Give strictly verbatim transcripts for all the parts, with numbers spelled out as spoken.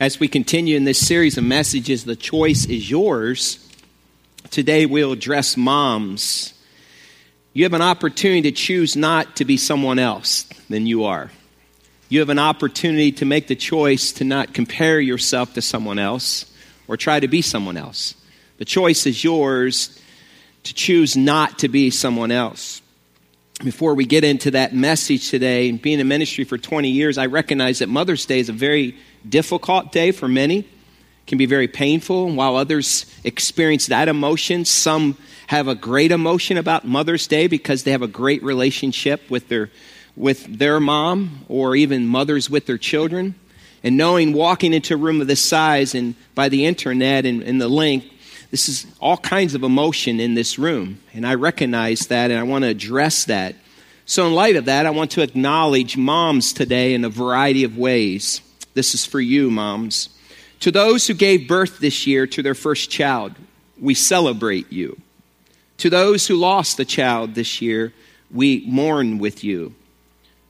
As we continue in this series of messages, The Choice is Yours, today we'll address moms. You have an opportunity to choose not to be someone else than you are. You have an opportunity to make the choice to not compare yourself to someone else or try to be someone else. The choice is yours to choose not to be someone else. Before we get into that message today, being in ministry for twenty years, I recognize that Mother's Day is a very difficult day for many. It can be very painful. And while others experience that emotion, some have a great emotion about Mother's Day because they have a great relationship with their with their mom, or even mothers with their children. And knowing, walking into a room of this size and by the internet and, and the link, this is all kinds of emotion in this room. And I recognize that, and I want to address that. So in light of that, I want to acknowledge moms today in a variety of ways. This is for you, moms. To those who gave birth this year to their first child, we celebrate you. To those who lost a child this year, we mourn with you.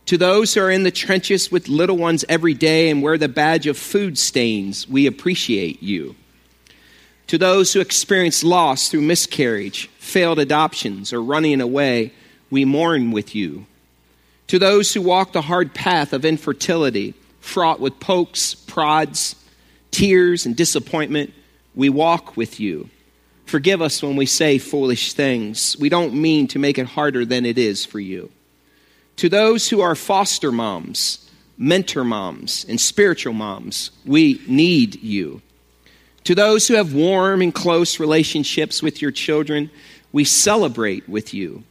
To those who are in the trenches with little ones every day and wear the badge of food stains, we appreciate you. To those who experience loss through miscarriage, failed adoptions, or running away, we mourn with you. To those who walk the hard path of infertility, fraught with pokes, prods, tears, and disappointment, we walk with you. Forgive us when we say foolish things. We don't mean to make it harder than it is for you. To those who are foster moms, mentor moms, and spiritual moms, we need you. To those who have warm and close relationships with your children, we celebrate with you.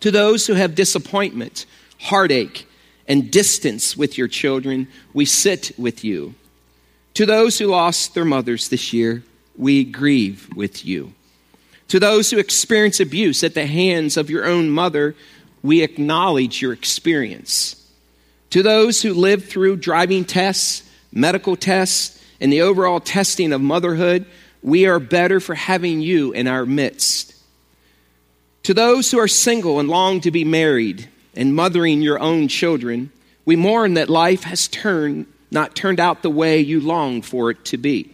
To those who have disappointment, heartache, and distance with your children, we sit with you. To those who lost their mothers this year, we grieve with you. To those who experience abuse at the hands of your own mother, we acknowledge your experience. To those who live through driving tests, medical tests, in the overall testing of motherhood, we are better for having you in our midst. To those who are single and long to be married and mothering your own children, we mourn that life has turned, not turned out the way you longed for it to be.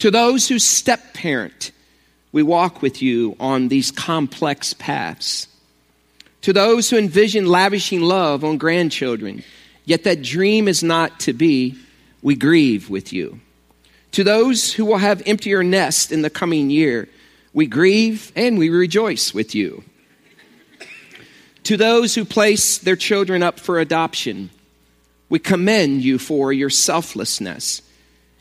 To those who step parent, we walk with you on these complex paths. To those who envision lavishing love on grandchildren, yet that dream is not to be, we grieve with you. To those who will have emptier nests in the coming year, we grieve and we rejoice with you. To those who place their children up for adoption, we commend you for your selflessness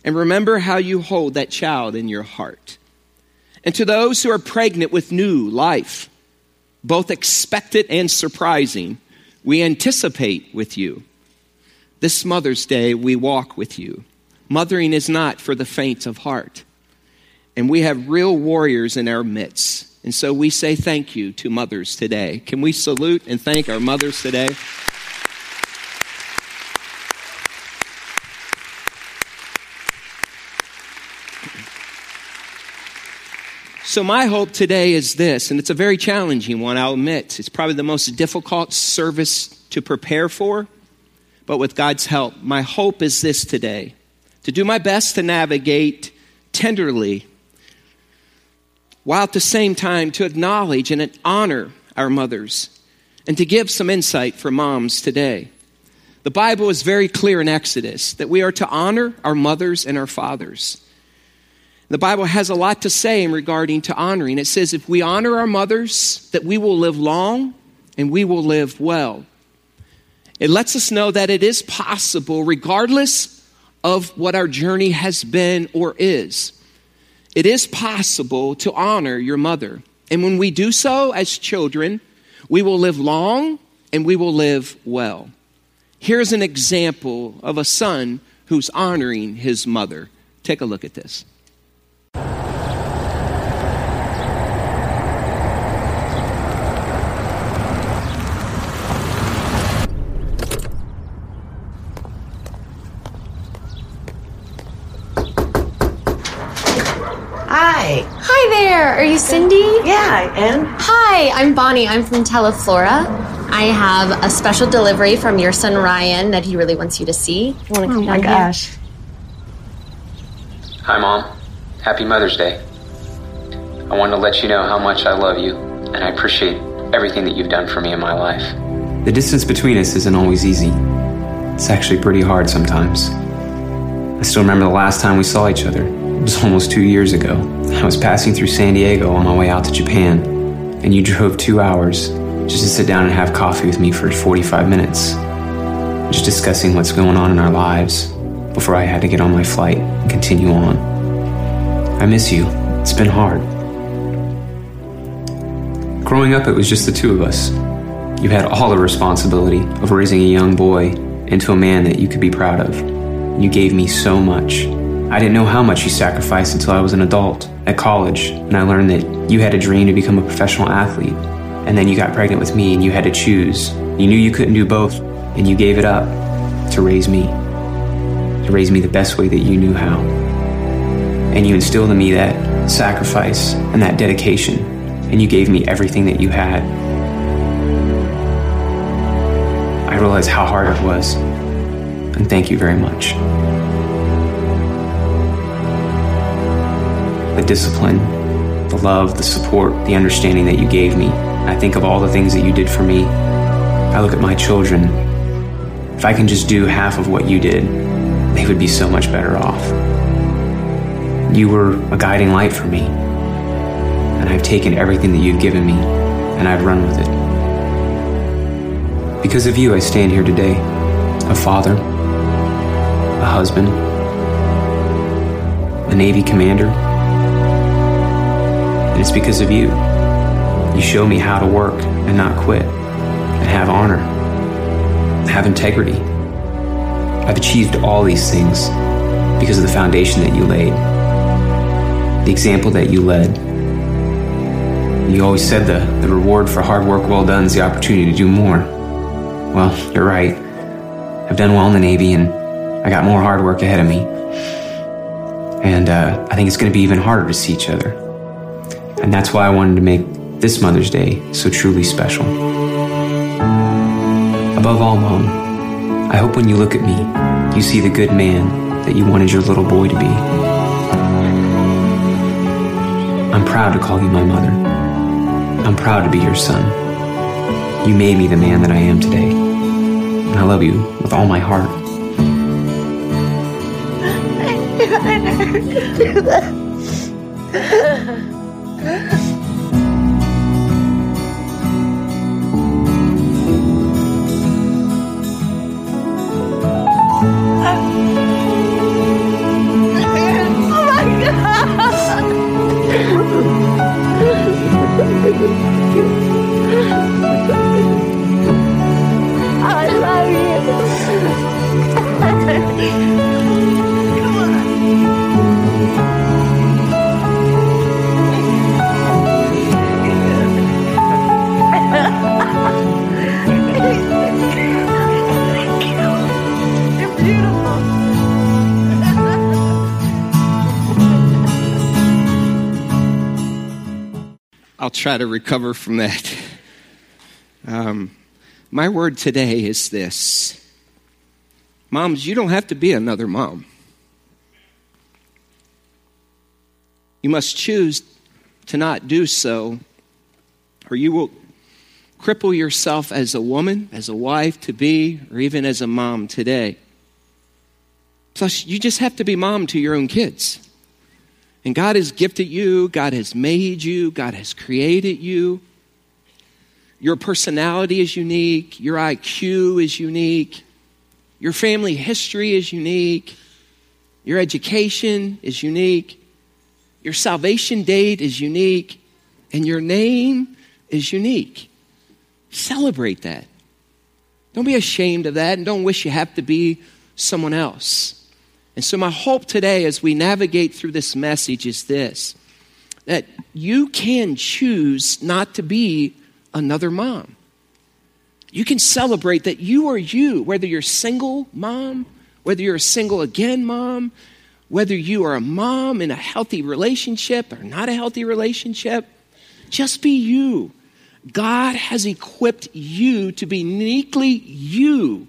and remember how you hold that child in your heart. And to those who are pregnant with new life, both expected and surprising, we anticipate with you. This Mother's Day, we walk with you. Mothering is not for the faint of heart. And we have real warriors in our midst. And so we say thank you to mothers today. Can we salute and thank our mothers today? So my hope today is this, and it's a very challenging one, I'll admit. It's probably the most difficult service to prepare for. But with God's help, my hope is this today, to do my best to navigate tenderly, while at the same time to acknowledge and honor our mothers, and to give some insight for moms today. The Bible is very clear in Exodus that we are to honor our mothers and our fathers. The Bible has a lot to say in regarding to honoring. It says if we honor our mothers, that we will live long and we will live well. It lets us know that it is possible regardless of what our journey has been or is. It is possible to honor your mother. And when we do so as children, we will live long and we will live well. Here's an example of a son who's honoring his mother. Take a look at this. Are you Cindy? Yeah, I am. Hi, I'm Bonnie. I'm from Teleflora. I have a special delivery from your son, Ryan, that he really wants you to see. You want to come oh down my gosh. Here? Hi, Mom. Happy Mother's Day. I wanted to let you know how much I love you, and I appreciate everything that you've done for me in my life. The distance between us isn't always easy. It's actually pretty hard sometimes. I still remember the last time we saw each other. It was almost two years ago. I was passing through San Diego on my way out to Japan, and you drove two hours just to sit down and have coffee with me for forty-five minutes, just discussing what's going on in our lives before I had to get on my flight and continue on. I miss you. It's been hard. Growing up, it was just the two of us. You had all the responsibility of raising a young boy into a man that you could be proud of. You gave me so much. I didn't know how much you sacrificed until I was an adult at college, and I learned that you had a dream to become a professional athlete, and then you got pregnant with me and you had to choose. You knew you couldn't do both, and you gave it up to raise me. To raise me the best way that you knew how. And you instilled in me that sacrifice and that dedication, and you gave me everything that you had. I realized how hard it was, and thank you very much. The discipline, the love, the support, the understanding that you gave me. I think of all the things that you did for me. I look at my children. If I can just do half of what you did, they would be so much better off. You were a guiding light for me, and I've taken everything that you've given me, and I've run with it. Because of you, I stand here today, a father, a husband, a Navy commander, and it's because of you. You show me how to work and not quit, and have honor, have integrity. I've achieved all these things because of the foundation that you laid, the example that you led. You always said the, the reward for hard work well done is the opportunity to do more. Well, you're right. I've done well in the Navy, and I got more hard work ahead of me. And uh, I think it's going to be even harder to see each other. And that's why I wanted to make this Mother's Day so truly special. Above all, Mom, I hope when you look at me, you see the good man that you wanted your little boy to be. I'm proud to call you my mother. I'm proud to be your son. You made me the man that I am today, and I love you with all my heart. I'll try to recover from that. Um, my word today is this. Moms, you don't have to be another mom. You must choose to not do so, or you will cripple yourself as a woman, as a wife to be, or even as a mom today. Plus, you just have to be mom to your own kids. And God has gifted you, God has made you, God has created you. Your personality is unique, your I Q is unique, your family history is unique, your education is unique, your salvation date is unique, and your name is unique. Celebrate that. Don't be ashamed of that, and don't wish you have to be someone else. And so my hope today as we navigate through this message is this, that you can choose not to be another mom. You can celebrate that you are you, whether you're single mom, whether you're a single again mom, whether you are a mom in a healthy relationship or not a healthy relationship, just be you. God has equipped you to be uniquely you.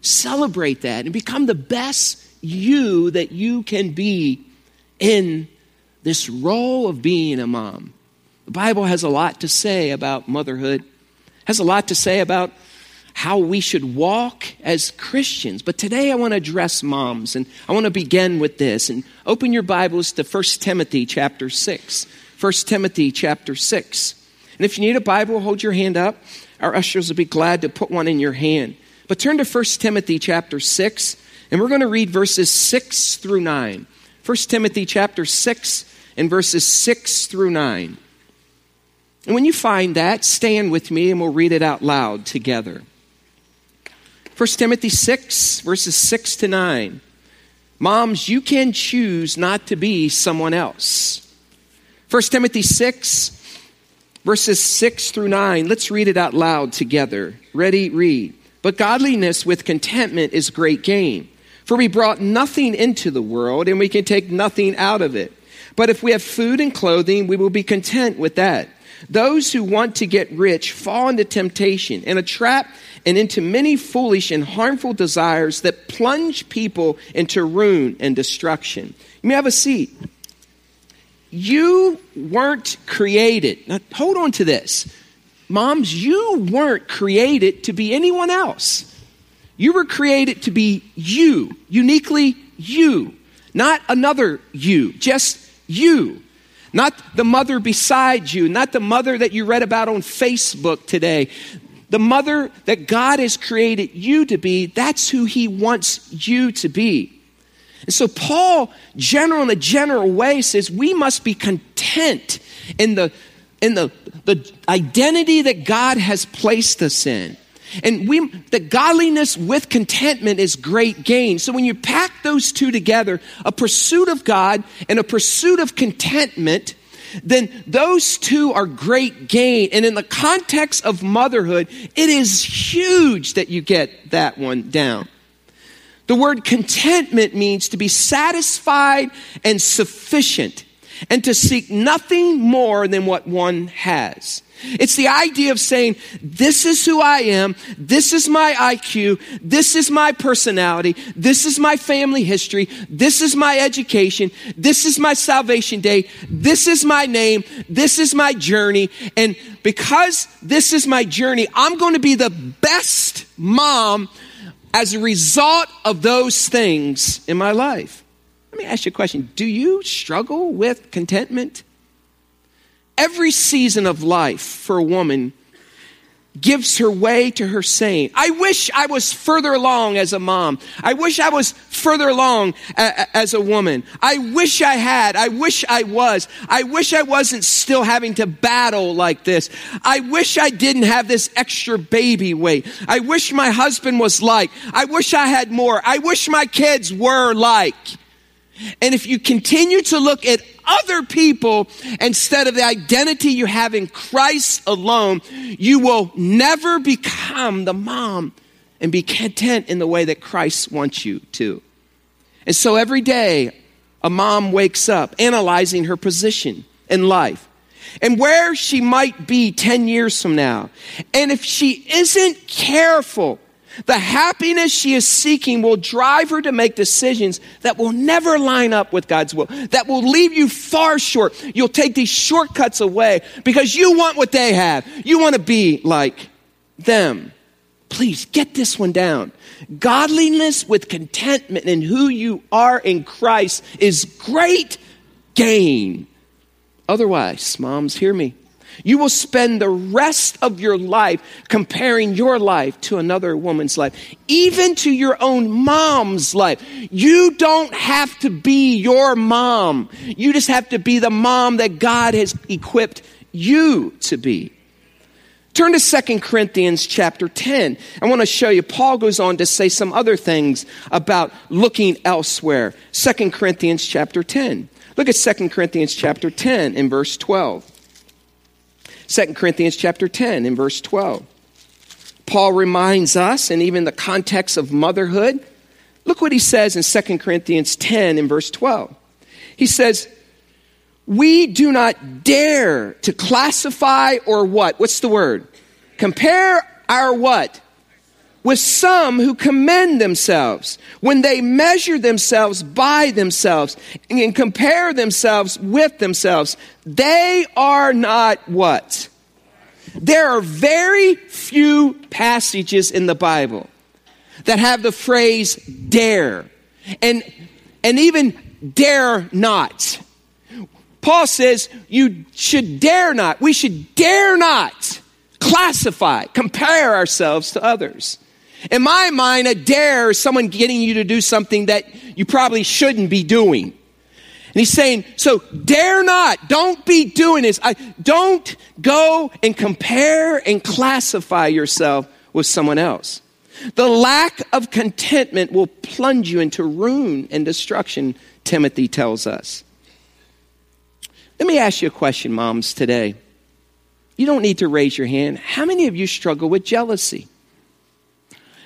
Celebrate that and become the best you that you can be in this role of being a mom. The Bible has a lot to say about motherhood, has a lot to say about how we should walk as Christians. But today I want to address moms, and I want to begin with this. And open your Bibles to First Timothy chapter six. First Timothy chapter six. And if you need a Bible, hold your hand up. Our ushers will be glad to put one in your hand. But turn to First Timothy chapter six, and we're going to read verses six through nine. First Timothy chapter six and verses six through nine. And when you find that, stand with me and we'll read it out loud together. First Timothy six, verses six to nine. Moms, you can choose not to be someone else. First Timothy six, verses six through nine. Let's read it out loud together. Ready, read. But godliness with contentment is great gain. For we brought nothing into the world, and we can take nothing out of it. But if we have food and clothing, we will be content with that. Those who want to get rich fall into temptation and a trap and into many foolish and harmful desires that plunge people into ruin and destruction. You may have a seat. You weren't created. Now, hold on to this. Moms, you weren't created to be anyone else. You were created to be you, uniquely you, not another you, just you. Not the mother beside you, not the mother that you read about on Facebook today. The mother that God has created you to be, that's who he wants you to be. And so Paul, general in a general way, says we must be content in the in the, the identity that God has placed us in. And we, the godliness with contentment is great gain. So when you pack those two together, a pursuit of God and a pursuit of contentment, then those two are great gain. And in the context of motherhood, it is huge that you get that one down. The word contentment means to be satisfied and sufficient and to seek nothing more than what one has. It's the idea of saying, this is who I am, this is my I Q, this is my personality, this is my family history, this is my education, this is my salvation day, this is my name, this is my journey, and because this is my journey, I'm going to be the best mom as a result of those things in my life. Let me ask you a question. Do you struggle with contentment? Every season of life for a woman gives her way to her saying, I wish I was further along as a mom. I wish I was further along a- a- as a woman. I wish I had. I wish I was. I wish I wasn't still having to battle like this. I wish I didn't have this extra baby weight. I wish my husband was like. I wish I had more. I wish my kids were like. And if you continue to look at other people instead of the identity you have in Christ alone, you will never become the mom and be content in the way that Christ wants you to. And so every day, a mom wakes up analyzing her position in life and where she might be ten years from now. And if she isn't careful, the happiness she is seeking will drive her to make decisions that will never line up with God's will, that will leave you far short. You'll take these shortcuts away because you want what they have. You want to be like them. Please get this one down. Godliness with contentment in who you are in Christ is great gain. Otherwise, moms, hear me. You will spend the rest of your life comparing your life to another woman's life, even to your own mom's life. You don't have to be your mom. You just have to be the mom that God has equipped you to be. Turn to Second Corinthians chapter ten. I want to show you, Paul goes on to say some other things about looking elsewhere. Second Corinthians chapter ten. Look at Second Corinthians chapter ten and verse twelve. Second Corinthians chapter ten and verse twelve. Paul reminds us, and even the context of motherhood, look what he says in Second Corinthians ten and verse twelve. He says, we do not dare to classify or what? What's the word? Compare our what? with some who commend themselves when they measure themselves by themselves and compare themselves with themselves. They are not what? There are very few passages in the Bible that have the phrase dare and and even dare not. Paul says you should dare not. We should dare not classify, compare ourselves to others. In my mind, a dare is someone getting you to do something that you probably shouldn't be doing. And he's saying, so dare not. Don't be doing this. I, don't go and compare and classify yourself with someone else. The lack of contentment will plunge you into ruin and destruction, Timothy tells us. Let me ask you a question, moms, today. You don't need to raise your hand. How many of you struggle with jealousy?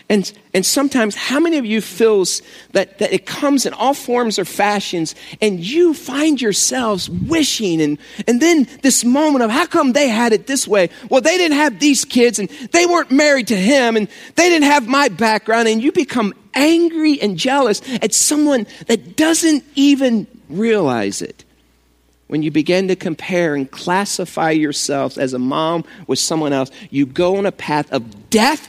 And, and sometimes how many of you feels that, that it comes in all forms or fashions and you find yourselves wishing and, and then this moment of how come they had it this way? Well, they didn't have these kids and they weren't married to him and they didn't have my background, and you become angry and jealous at someone that doesn't even realize it. When you begin to compare and classify yourselves as a mom with someone else, you go on a path of death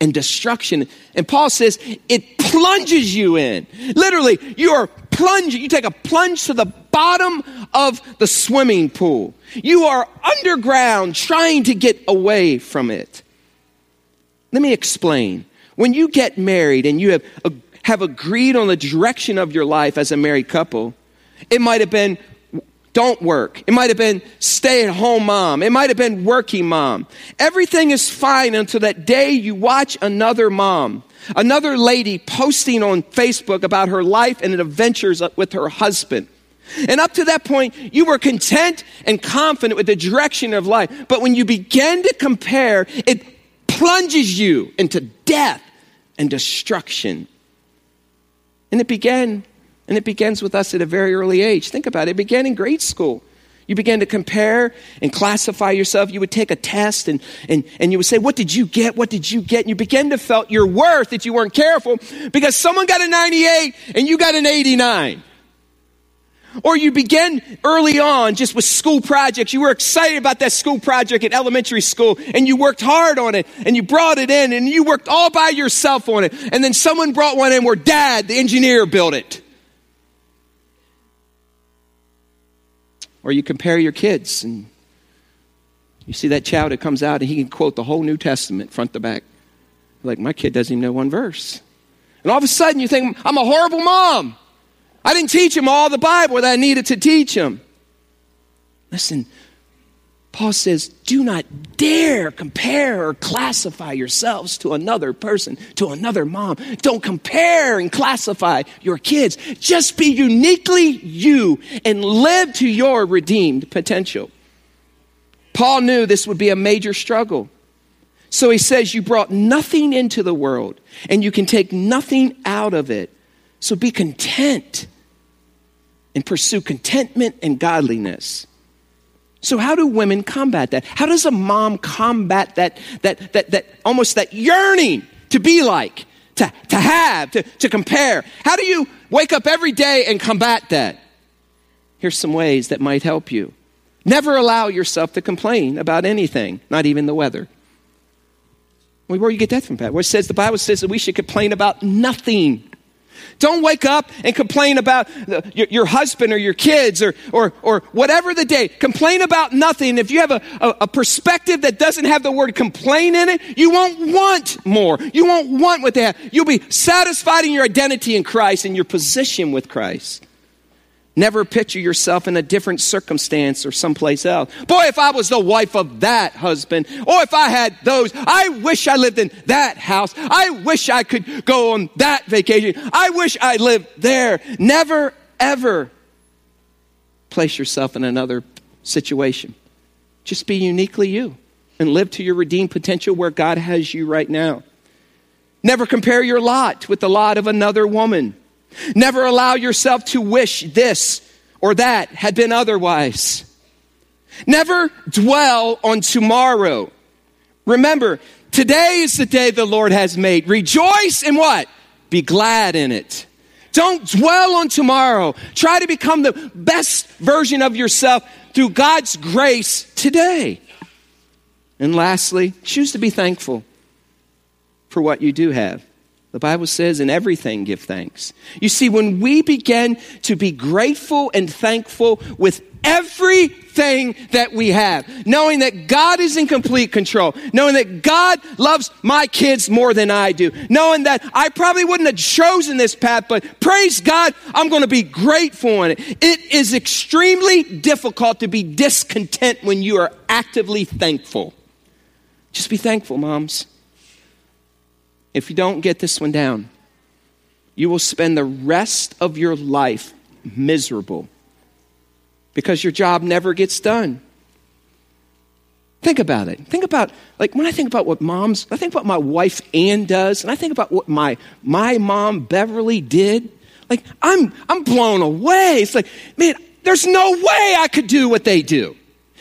and destruction. And Paul says it plunges you in. Literally, you are plunging. You take a plunge to the bottom of the swimming pool. You are underground trying to get away from it. Let me explain. When you get married and you have, have agreed on the direction of your life as a married couple, it might have been don't work. It might have been stay-at-home mom. It might have been working mom. Everything is fine until that day you watch another mom, another lady posting on Facebook about her life and adventures with her husband. And up to that point, you were content and confident with the direction of life. But when you begin to compare, it plunges you into death and destruction. And it began And it begins with us at a very early age. Think about it. It began in grade school. You began to compare and classify yourself. You would take a test and, and, and you would say, what did you get? What did you get? And you began to felt your worth if you weren't careful because someone got a ninety-eight and you got an eighty-nine. Or you began early on just with school projects. You were excited about that school project at elementary school and you worked hard on it and you brought it in and you worked all by yourself on it. And then someone brought one in where dad, the engineer, built it. Or you compare your kids and you see that child that comes out and he can quote the whole New Testament front to back. Like, my kid doesn't even know one verse. And all of a sudden you think, I'm a horrible mom. I didn't teach him all the Bible that I needed to teach him. Listen, Paul says, do not dare compare or classify yourselves to another person, to another mom. Don't compare and classify your kids. Just be uniquely you and live to your redeemed potential. Paul knew this would be a major struggle. So he says, you brought nothing into the world and you can take nothing out of it. So be content and pursue contentment and godliness. So how do women combat that? How does a mom combat that, that, that, that almost that yearning to be like, to, to have, to, to compare? How do you wake up every day and combat that? Here's some ways that might help you. Never allow yourself to complain about anything, not even the weather. Where do you get that from, Pat? Where it says, the Bible says that we should complain about nothing. Don't wake up and complain about the, your, your husband or your kids or, or, or whatever the day. Complain about nothing. If you have a, a, a perspective that doesn't have the word complain in it, you won't want more. You won't want what they have. You'll be satisfied in your identity in Christ and your position with Christ. Never picture yourself in a different circumstance or someplace else. Boy, if I was the wife of that husband, or if I had those, I wish I lived in that house. I wish I could go on that vacation. I wish I lived there. Never, ever place yourself in another situation. Just be uniquely you and live to your redeemed potential where God has you right now. Never compare your lot with the lot of another woman. Never allow yourself to wish this or that had been otherwise. Never dwell on tomorrow. Remember, Today is the day the Lord has made. Rejoice and what? Be glad in it. Don't dwell on tomorrow. Try to become the best version of yourself through God's grace today. And lastly, choose to be thankful for what you do have. The Bible says, in everything give thanks. You see, when we begin to be grateful and thankful with everything that we have, knowing that God is in complete control, knowing that God loves my kids more than I do, knowing that I probably wouldn't have chosen this path, but praise God, I'm going to be grateful in it. It is extremely difficult to be discontent when you are actively thankful. Just be thankful, moms. If you don't get this one down, you will spend the rest of your life miserable because your job never gets done. Think about it. Think about, like, when I think about what moms, I think about my wife Ann does, and I think about what my my mom Beverly did. Like, I'm I'm blown away. It's like, man, there's no way I could do what they do.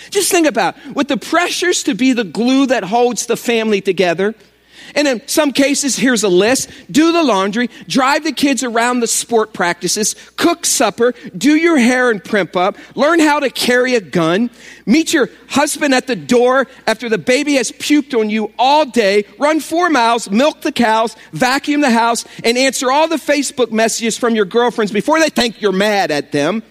Just think about, with the pressures to be the glue that holds the family together. And in some cases, here's a list: do the laundry, drive the kids around the sport practices, cook supper, do your hair and primp up, learn how to carry a gun, meet your husband at the door after the baby has puked on you all day, run four miles, milk the cows, vacuum the house, and answer all the Facebook messages from your girlfriends before they think you're mad at them.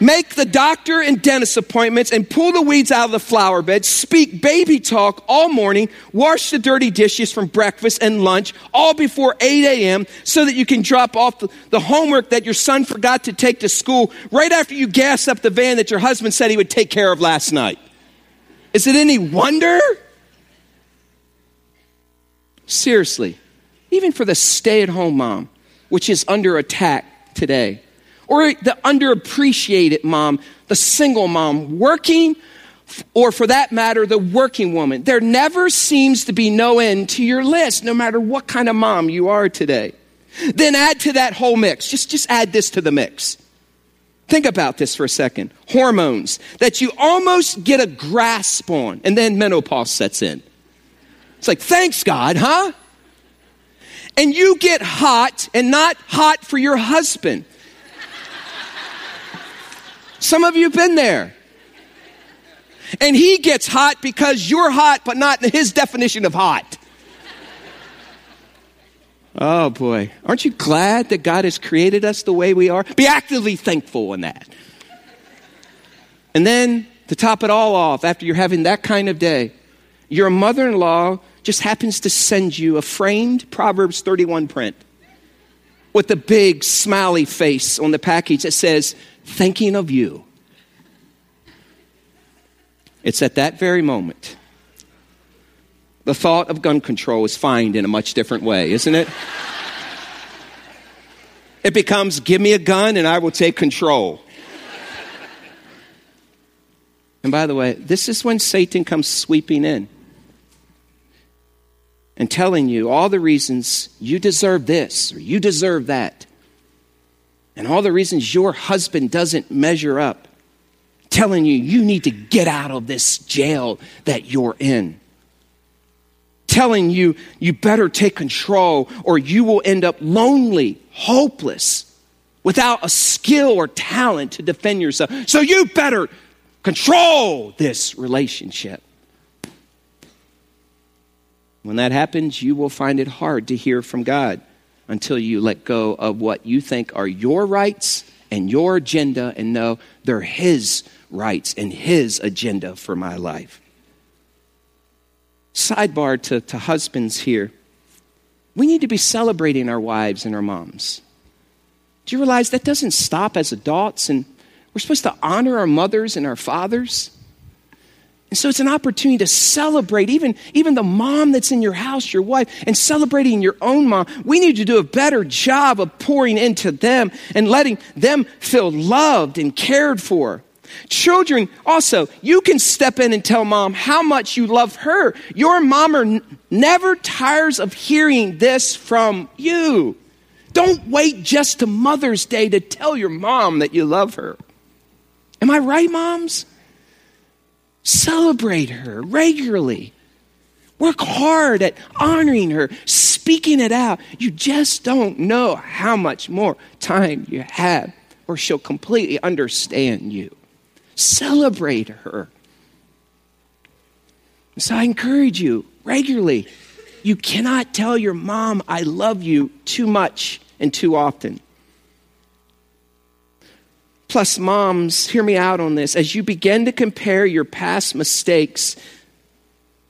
Make the doctor and dentist appointments and pull the weeds out of the flower bed. Speak baby talk all morning. Wash the dirty dishes from breakfast and lunch, all before eight a.m. so that you can drop off the, the homework that your son forgot to take to school right after you gas up the van that your husband said he would take care of last night. Is it any wonder? Seriously, even for the stay-at-home mom, which is under attack today, or the underappreciated mom, the single mom, working, or for that matter, the working woman. There never seems to be no end to your list, no matter what kind of mom you are today. Then add to that whole mix. Just, just add this to the mix. Think about this for a second. Hormones that you almost get a grasp on, and then menopause sets in. It's like, thanks God, huh? And you get hot, and not hot for your husband. Some of you have been there. And he gets hot because you're hot, but not in his definition of hot. Oh, boy. Aren't you glad that God has created us the way we are? Be actively thankful in that. And then, to top it all off, after you're having that kind of day, your mother-in-law just happens to send you a framed Proverbs thirty-one print with the big smiley face on the package that says, thinking of you. It's at that very moment the thought of gun control is fined in a much different way, isn't it? It becomes, give me a gun and I will take control. And by the way, this is when Satan comes sweeping in and telling you all the reasons you deserve this or you deserve that, and all the reasons your husband doesn't measure up, telling you you need to get out of this jail that you're in, telling you you better take control or you will end up lonely, hopeless, without a skill or talent to defend yourself. So you better control this relationship. When that happens, you will find it hard to hear from God, until you let go of what you think are your rights and your agenda and know they're his rights and his agenda for my life. Sidebar to, to husbands here. We need to be celebrating our wives and our moms. Do you realize that doesn't stop as adults, and we're supposed to honor our mothers and our fathers? And so it's an opportunity to celebrate even, even the mom that's in your house, your wife, and celebrating your own mom. We need to do a better job of pouring into them and letting them feel loved and cared for. Children, also, you can step in and tell mom how much you love her. Your mom n- never tires of hearing this from you. Don't wait just to Mother's Day to tell your mom that you love her. Am I right, moms? Celebrate her regularly. Work hard at honoring her, speaking it out. You just don't know how much more time you have, or she'll completely understand you. Celebrate her. So I encourage you regularly. You cannot tell your mom, I love you, too much and too often. Plus, moms, hear me out on this. As you begin to compare your past mistakes,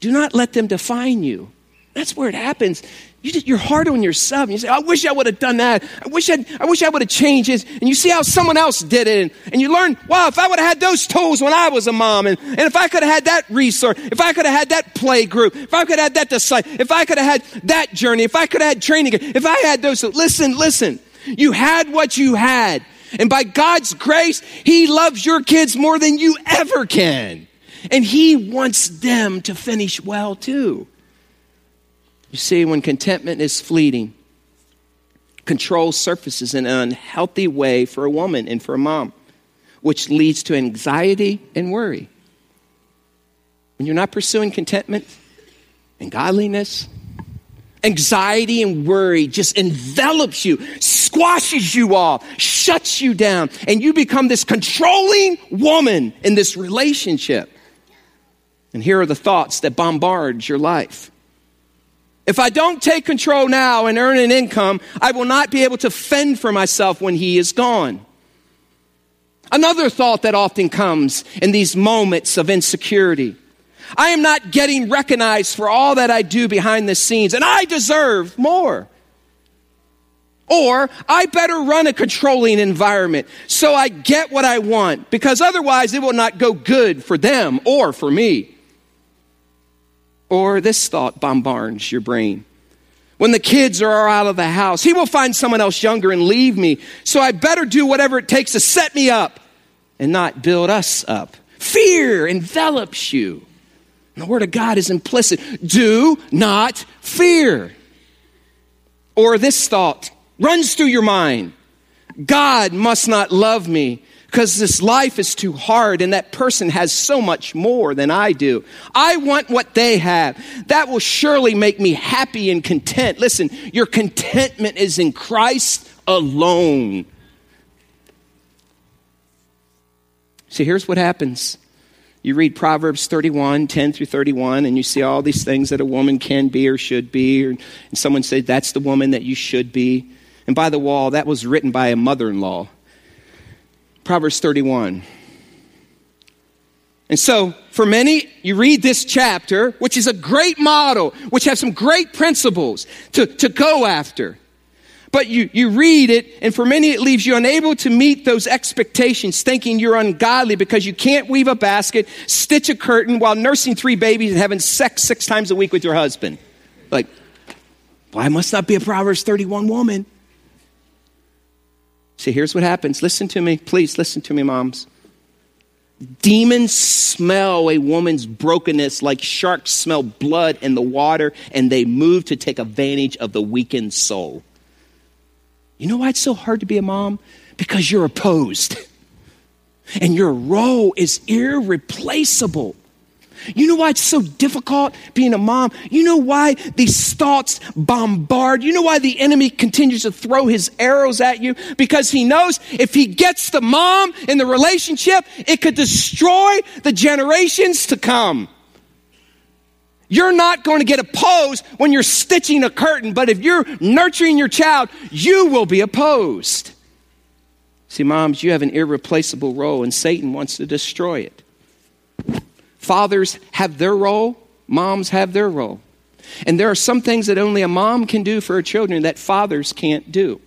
do not let them define you. That's where it happens. You just, you're hard on yourself. You say, I wish I would have done that. I wish I'd, I wish I would have changed this. And you see how someone else did it. And, and you learn, wow, if I would have had those tools when I was a mom. And, and if I could have had that resource. If I could have had that play group. If I could have had that disciple. If I could have had that journey. If I could have had training. If I had those. Listen, listen. You had what you had. And by God's grace, he loves your kids more than you ever can. And he wants them to finish well too. You see, when contentment is fleeting, control surfaces in an unhealthy way for a woman and for a mom, which leads to anxiety and worry. When you're not pursuing contentment and godliness, anxiety and worry just envelops you, squashes you off, shuts you down, and you become this controlling woman in this relationship. And here are the thoughts that bombard your life. If I don't take control now and earn an income, I will not be able to fend for myself when he is gone. Another thought that often comes in these moments of insecurity. I am not getting recognized for all that I do behind the scenes, and I deserve more. Or I better run a controlling environment so I get what I want, because otherwise it will not go good for them or for me. Or this thought bombards your brain. When the kids are out of the house, he will find someone else younger and leave me. So I better do whatever it takes to set me up and not build us up. Fear envelops you. And the word of God is implicit. Do not fear. Or this thought runs through your mind. God must not love me, because this life is too hard and that person has so much more than I do. I want what they have. That will surely make me happy and content. Listen, your contentment is in Christ alone. See, here's what happens. You read Proverbs thirty-one, ten through thirty-one, and you see all these things that a woman can be or should be. Or, and someone said, that's the woman that you should be. And by the wall, that was written by a mother-in-law. Proverbs thirty-one. And so, for many, you read this chapter, which is a great model, which has some great principles to, to go after. But you, you read it, and for many, it leaves you unable to meet those expectations, thinking you're ungodly because you can't weave a basket, stitch a curtain while nursing three babies and having sex six times a week with your husband. Like, why must I be a Proverbs thirty-one woman? See, here's what happens. Listen to me. Please listen to me, moms. Demons smell a woman's brokenness like sharks smell blood in the water, and they move to take advantage of the weakened soul. You know why it's so hard to be a mom? Because you're opposed. And your role is irreplaceable. You know why it's so difficult being a mom? You know why these thoughts bombard? You know why the enemy continues to throw his arrows at you? Because he knows if he gets the mom in the relationship, it could destroy the generations to come. You're not going to get opposed when you're stitching a curtain, but if you're nurturing your child, you will be opposed. See, moms, you have an irreplaceable role, and Satan wants to destroy it. Fathers have their role. Moms have their role. And there are some things that only a mom can do for her children that fathers can't do.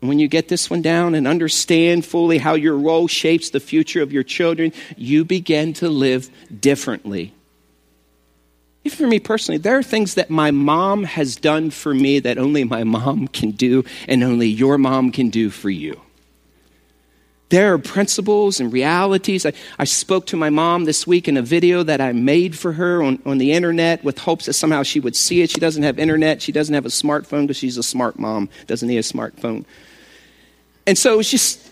And when you get this one down and understand fully how your role shapes the future of your children, you begin to live differently. Even for me personally, there are things that my mom has done for me that only my mom can do and only your mom can do for you. There are principles and realities. I, I spoke to my mom this week in a video that I made for her on, on the internet with hopes that somehow she would see it. She doesn't have internet. She doesn't have a smartphone because she's a smart mom. Doesn't need a smartphone. And so it's just,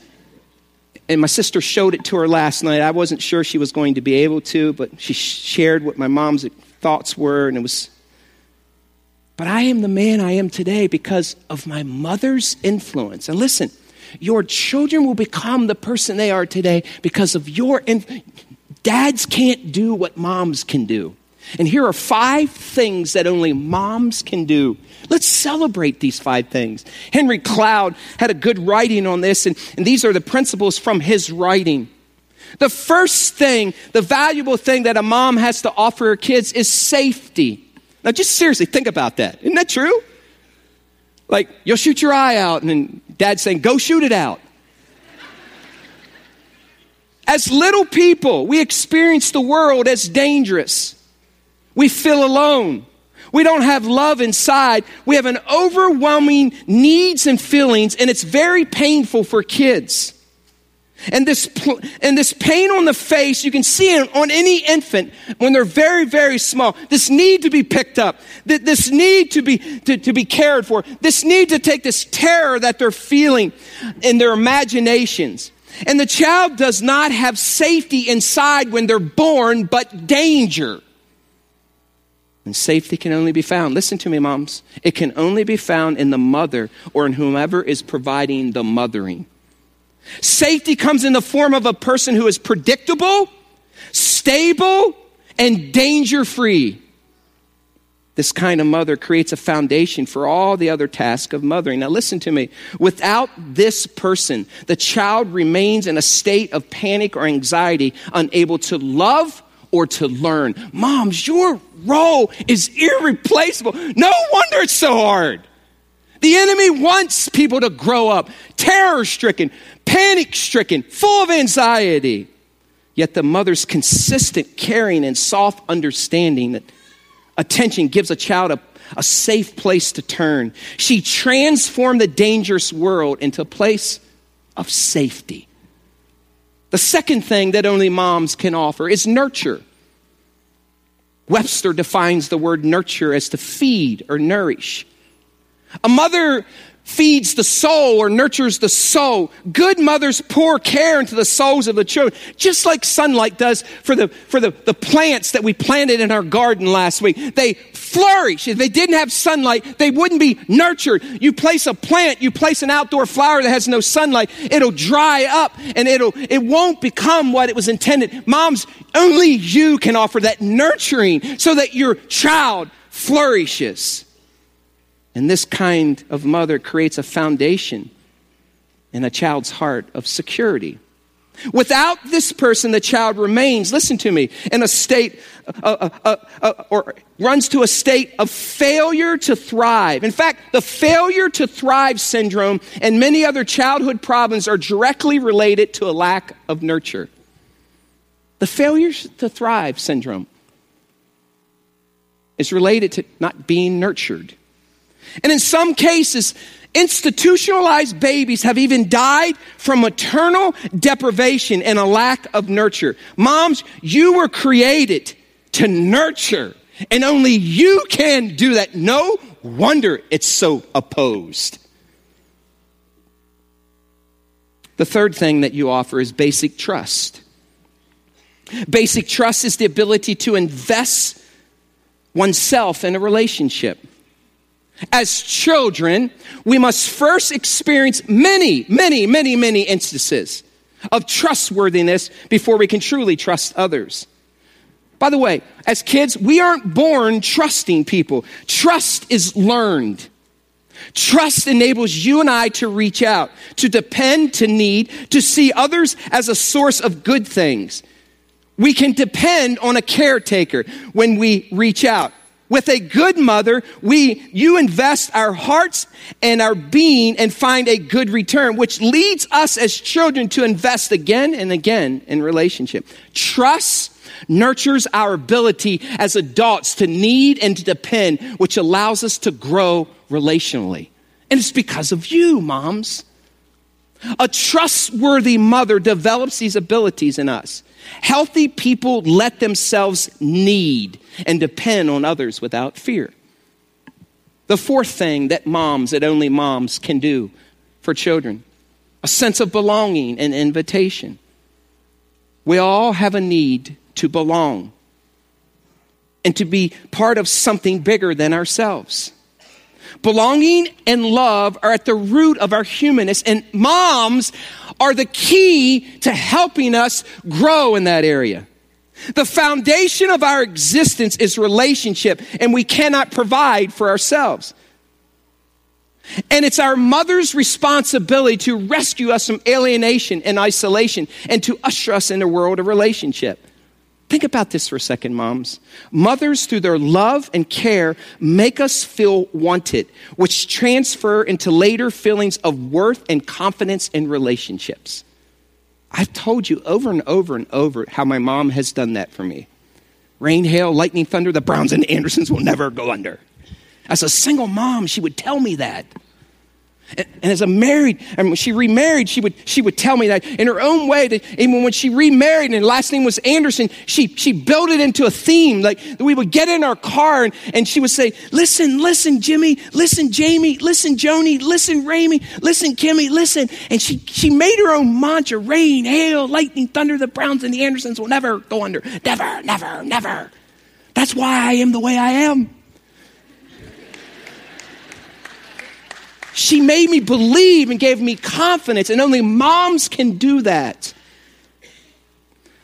And my sister showed it to her last night. I wasn't sure she was going to be able to, but she shared what my mom's thoughts were, and it was, but I am the man I am today because of my mother's influence. And listen, your children will become the person they are today because of your influence. Dads can't do what moms can do. And here are five things that only moms can do. Let's celebrate these five things. Henry Cloud had a good writing on this, and, and these are the principles from his writing. The first thing, the valuable thing that a mom has to offer her kids is safety. Now, just seriously, think about that. Isn't that true? Like, you'll shoot your eye out, and then Dad's saying, go shoot it out. As little people, we experience the world as dangerous. We feel alone. We don't have love inside. We have an overwhelming needs and feelings, and it's very painful for kids. And this and this pain on the face, you can see it on any infant when they're very, very small. This need to be picked up, this need to be to, to be cared for, this need to take this terror that they're feeling in their imaginations. And the child does not have safety inside when they're born, but danger. And safety can only be found, listen to me, moms, it can only be found in the mother or in whomever is providing the mothering. Safety comes in the form of a person who is predictable, stable, and danger-free. This kind of mother creates a foundation for all the other tasks of mothering. Now listen to me. Without this person, the child remains in a state of panic or anxiety, unable to love or to learn. Moms, your role is irreplaceable. No wonder it's so hard. The enemy wants people to grow up terror-stricken, panic-stricken, full of anxiety. Yet the mother's consistent caring and soft understanding that attention gives a child a, a safe place to turn. She transformed the dangerous world into a place of safety. The second thing that only moms can offer is nurture. Webster defines the word nurture as to feed or nourish. A mother feeds the soul or nurtures the soul. Good mothers pour care into the souls of the children, just like sunlight does for the for the, the plants that we planted in our garden last week. They flourish. If they didn't have sunlight, they wouldn't be nurtured. You place a plant, you place an outdoor flower that has no sunlight, it'll dry up and it'll it won't become what it was intended. Moms, only you can offer that nurturing so that your child flourishes. And this kind of mother creates a foundation in a child's heart of security. Without this person, the child remains, listen to me, in a state, uh, uh, uh, or runs to a state of failure to thrive. In fact, the failure to thrive syndrome and many other childhood problems are directly related to a lack of nurture. The failure to thrive syndrome is related to not being nurtured. And in some cases, institutionalized babies have even died from maternal deprivation and a lack of nurture. Moms, you were created to nurture, and only you can do that. No wonder it's so opposed. The third thing that you offer is basic trust. Basic trust is the ability to invest oneself in a relationship. As children, we must first experience many, many, many, many instances of trustworthiness before we can truly trust others. By the way, as kids, we aren't born trusting people. Trust is learned. Trust enables you and I to reach out, to depend, to need, to see others as a source of good things. We can depend on a caretaker when we reach out. With a good mother, we, you invest our hearts and our being and find a good return, which leads us as children to invest again and again in relationship. Trust nurtures our ability as adults to need and to depend, which allows us to grow relationally. And it's because of you, moms. A trustworthy mother develops these abilities in us. Healthy people let themselves need and depend on others without fear. The fourth thing that moms, that only moms can do for children a sense of belonging and invitation. We all have a need to belong and to be part of something bigger than ourselves. Belonging and love are at the root of our humanness, and moms are the key to helping us grow in that area. The foundation of our existence is relationship, and we cannot provide for ourselves. And it's our mother's responsibility to rescue us from alienation and isolation and to usher us in a world of relationship. Think about this for a second, moms. Mothers, through their love and care, make us feel wanted, which transfer into later feelings of worth and confidence in relationships. I've told you over and over and over how my mom has done that for me. Rain, hail, lightning, thunder, the Browns and the Andersons will never go under. As a single mom, she would tell me that. And, and as a married, and when she remarried, she would she would tell me that in her own way. That even when she remarried and her last name was Anderson, she she built it into a theme. Like we would get in our car and, and she would say, listen, listen, Jimmy, listen, Jamie, listen, Joni, listen, Ramey, listen, Kimmy, listen. And she, she made her own mantra, rain, hail, lightning, thunder, the Browns and the Andersons will never go under. Never, never, never. That's why I am the way I am. She made me believe and gave me confidence, and only moms can do that.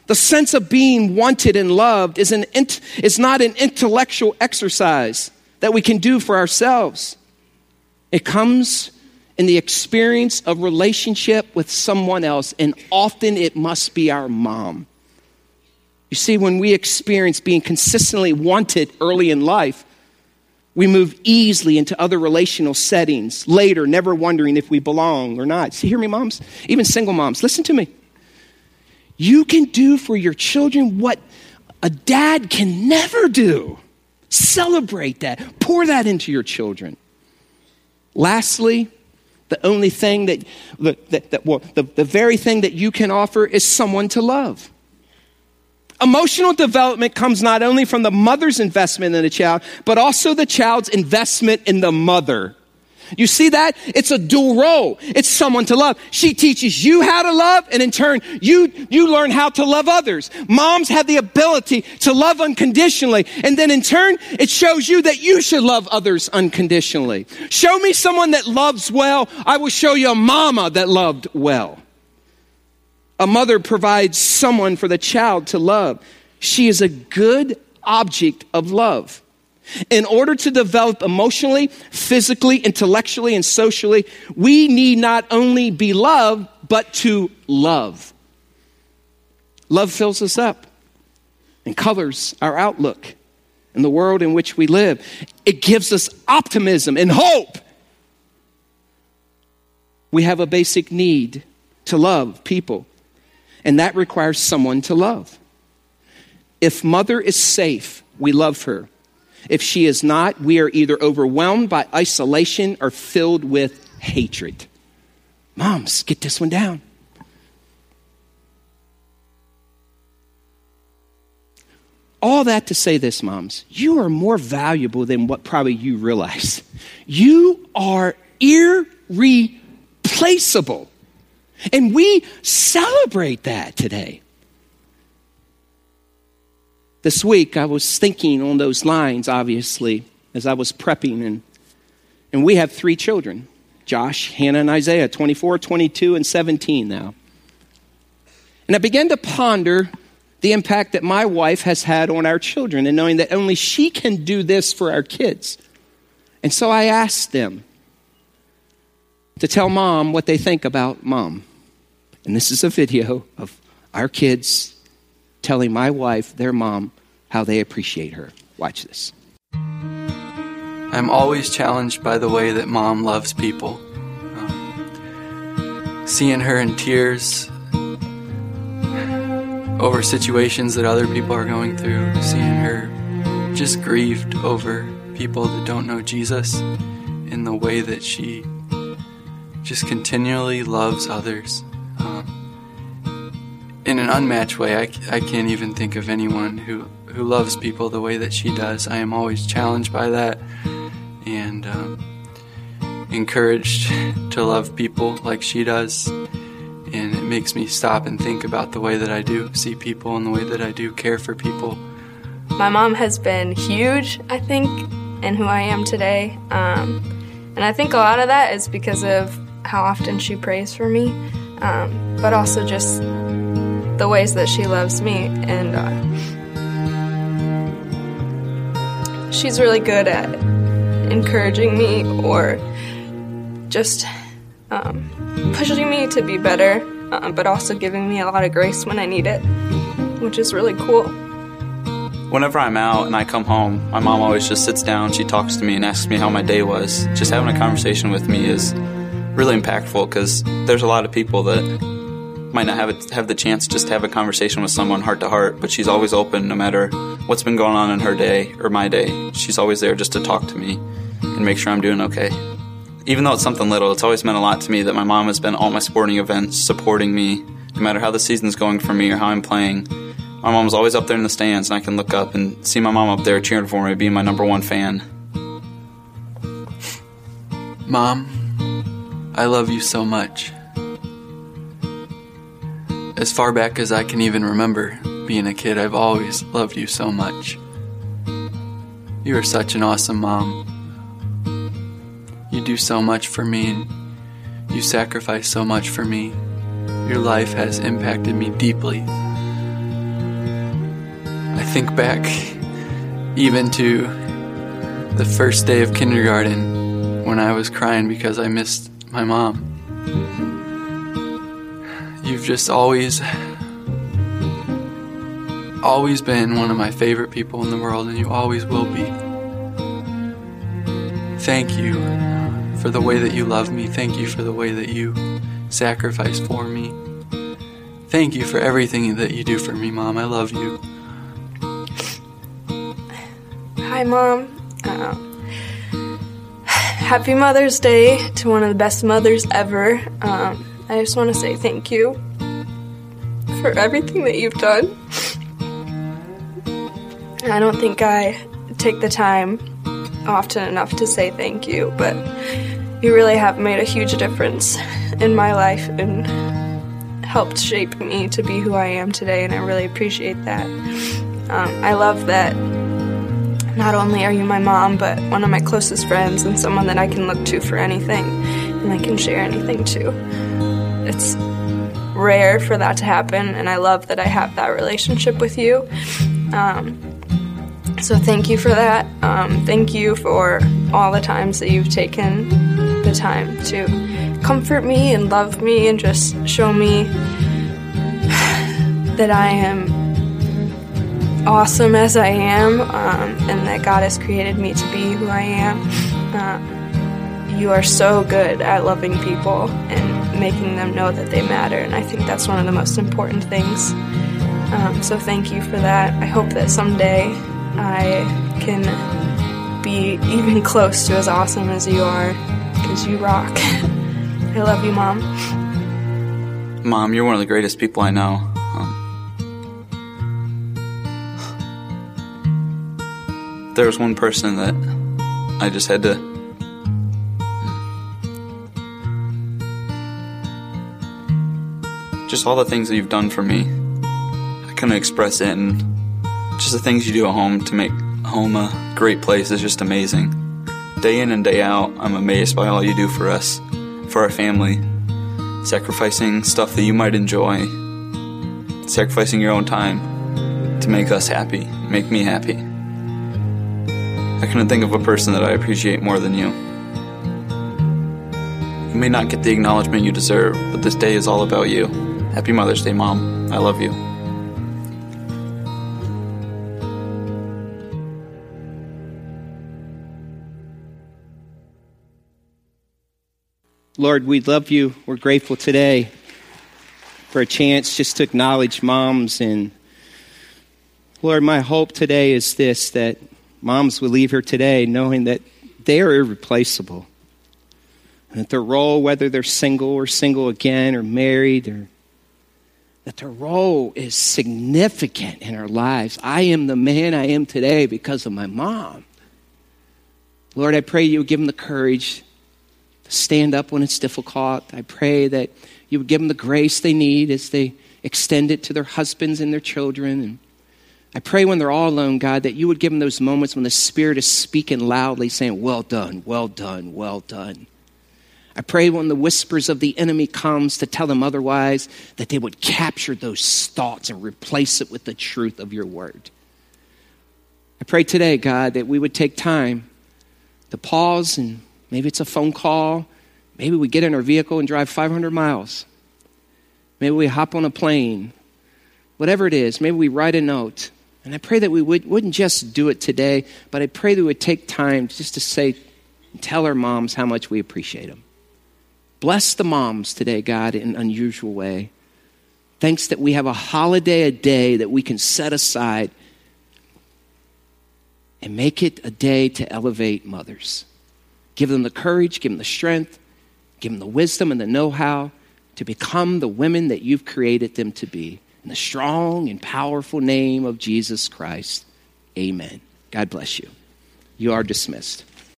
The sense of being wanted and loved is, an int- is not an intellectual exercise that we can do for ourselves. It comes in the experience of relationship with someone else, and often it must be our mom. You see, when we experience being consistently wanted early in life, we move easily into other relational settings later, never wondering if we belong or not. See, hear me, moms? Even single moms, listen to me. You can do for your children what a dad can never do. Celebrate that. Pour that into your children. Lastly, the only thing that, that, that well, the, the very thing that you can offer is someone to love. Emotional development comes not only from the mother's investment in the child, but also the child's investment in the mother. You see that? It's a dual role. It's someone to love. She teaches you how to love, and in turn, you, you learn how to love others. Moms have the ability to love unconditionally, and then in turn, it shows you that you should love others unconditionally. Show me someone that loves well. I will show you a mama that loved well. A mother provides someone for the child to love. She is a good object of love. In order to develop emotionally, physically, intellectually, and socially, we need not only be loved, but to love. Love fills us up and colors our outlook in the world in which we live. It gives us optimism and hope. We have a basic need to love people. And that requires someone to love. If mother is safe, we love her. If she is not, we are either overwhelmed by isolation or filled with hatred. Moms, get this one down. All that to say this, moms, you are more valuable than what probably you realize. You are irreplaceable. And we celebrate that today. This week, I was thinking on those lines, obviously, as I was prepping. And, and we have three children, Josh, Hannah, and Isaiah, twenty-four, twenty-two, and seventeen now. And I began to ponder the impact that my wife has had on our children and knowing that only she can do this for our kids. And so I asked them to tell mom what they think about mom. And this is a video of our kids telling my wife, their mom, how they appreciate her. Watch this. I'm always challenged by the way that mom loves people. Um, seeing her in tears over situations that other people are going through, seeing her just grieved over people that don't know Jesus in the way that she just continually loves others um, in an unmatched way. I, I can't even think of anyone who, who loves people the way that she does. I am always challenged by that and um, encouraged to love people like she does. It makes me stop and think about the way that I do see people and the way that I do care for people. My mom has been huge, I think, in who I am today. Um, and I think a lot of that is because of how often she prays for me, um, but also just the ways that she loves me. And uh, she's really good at encouraging me or just um, pushing me to be better, uh, but also giving me a lot of grace when I need it, which is really cool. Whenever I'm out and I come home, my mom always just sits down, she talks to me and asks me how my day was. Just having a conversation with me is really impactful because there's a lot of people that might not have a, have the chance just to have a conversation with someone heart to heart, but she's always open no matter what's been going on in her day or my day. She's always there just to talk to me and make sure I'm doing okay. Even though it's something little, it's always meant a lot to me that my mom has been at all my sporting events supporting me, no matter how the season's going for me or how I'm playing. My mom's always up there in the stands, and I can look up and see my mom up there cheering for me, being my number one fan. Mom, I love you so much. As far back as I can even remember being a kid, I've always loved you so much. You are such an awesome mom. You do so much for me, and you sacrifice so much for me. Your life has impacted me deeply. Think back even to the first day of kindergarten when I was crying because I missed my mom. You've just always, always been one of my favorite people in the world, and you always will be. Thank you for the way that you love me. Thank you for the way that you sacrifice for me. Thank you for everything that you do for me, Mom. I love you. Hi, Mom. Uh, happy Mother's Day to one of the best mothers ever. Um, I just want to say thank you for everything that you've done. I don't think I take the time often enough to say thank you, but you really have made a huge difference in my life and helped shape me to be who I am today, and I really appreciate that. Um, I love that. Not only are you my mom, but one of my closest friends and someone that I can look to for anything and I can share anything to. It's rare for that to happen, and I love that I have that relationship with you. Um, so thank you for that. Um, thank you for all the times that you've taken the time to comfort me and love me and just show me that I am awesome as I am, um, and that God has created me to be who I am. Uh, you are so good at loving people and making them know that they matter, and I think that's one of the most important things. Um, so thank you for that. I hope that someday I can be even close to as awesome as you are, because you rock. I love you, Mom. Mom, you're one of the greatest people I know. There was one person that I just had to... Just all the things that you've done for me, I couldn't express it, and just the things you do at home to make home a great place is just amazing. Day in and day out, I'm amazed by all you do for us, for our family, sacrificing stuff that you might enjoy, sacrificing your own time to make us happy, make me happy. I couldn't think of a person that I appreciate more than you. You may not get the acknowledgement you deserve, but this day is all about you. Happy Mother's Day, Mom. I love you. Lord, we love you. We're grateful today for a chance just to acknowledge moms. And Lord, my hope today is this, that moms will leave here today knowing that they are irreplaceable. And that their role, whether they're single or single again or married, or that their role is significant in our lives. I am the man I am today because of my mom. Lord, I pray you give them the courage to stand up when it's difficult. I pray that you would give them the grace they need as they extend it to their husbands and their children. And I pray when they're all alone, God, that you would give them those moments when the Spirit is speaking loudly, saying, well done, well done, well done. I pray when the whispers of the enemy comes to tell them otherwise, that they would capture those thoughts and replace it with the truth of your word. I pray today, God, that we would take time to pause, and maybe it's a phone call. Maybe we get in our vehicle and drive five hundred miles. Maybe we hop on a plane. Whatever it is, maybe we write a note. And I pray that we would, wouldn't just do it today, but I pray that we would take time just to say, tell our moms how much we appreciate them. Bless the moms today, God, in an unusual way. Thanks that we have a holiday a day that we can set aside and make it a day to elevate mothers. Give them the courage, give them the strength, give them the wisdom and the know-how to become the women that you've created them to be. In the strong and powerful name of Jesus Christ, amen. God bless you. You are dismissed.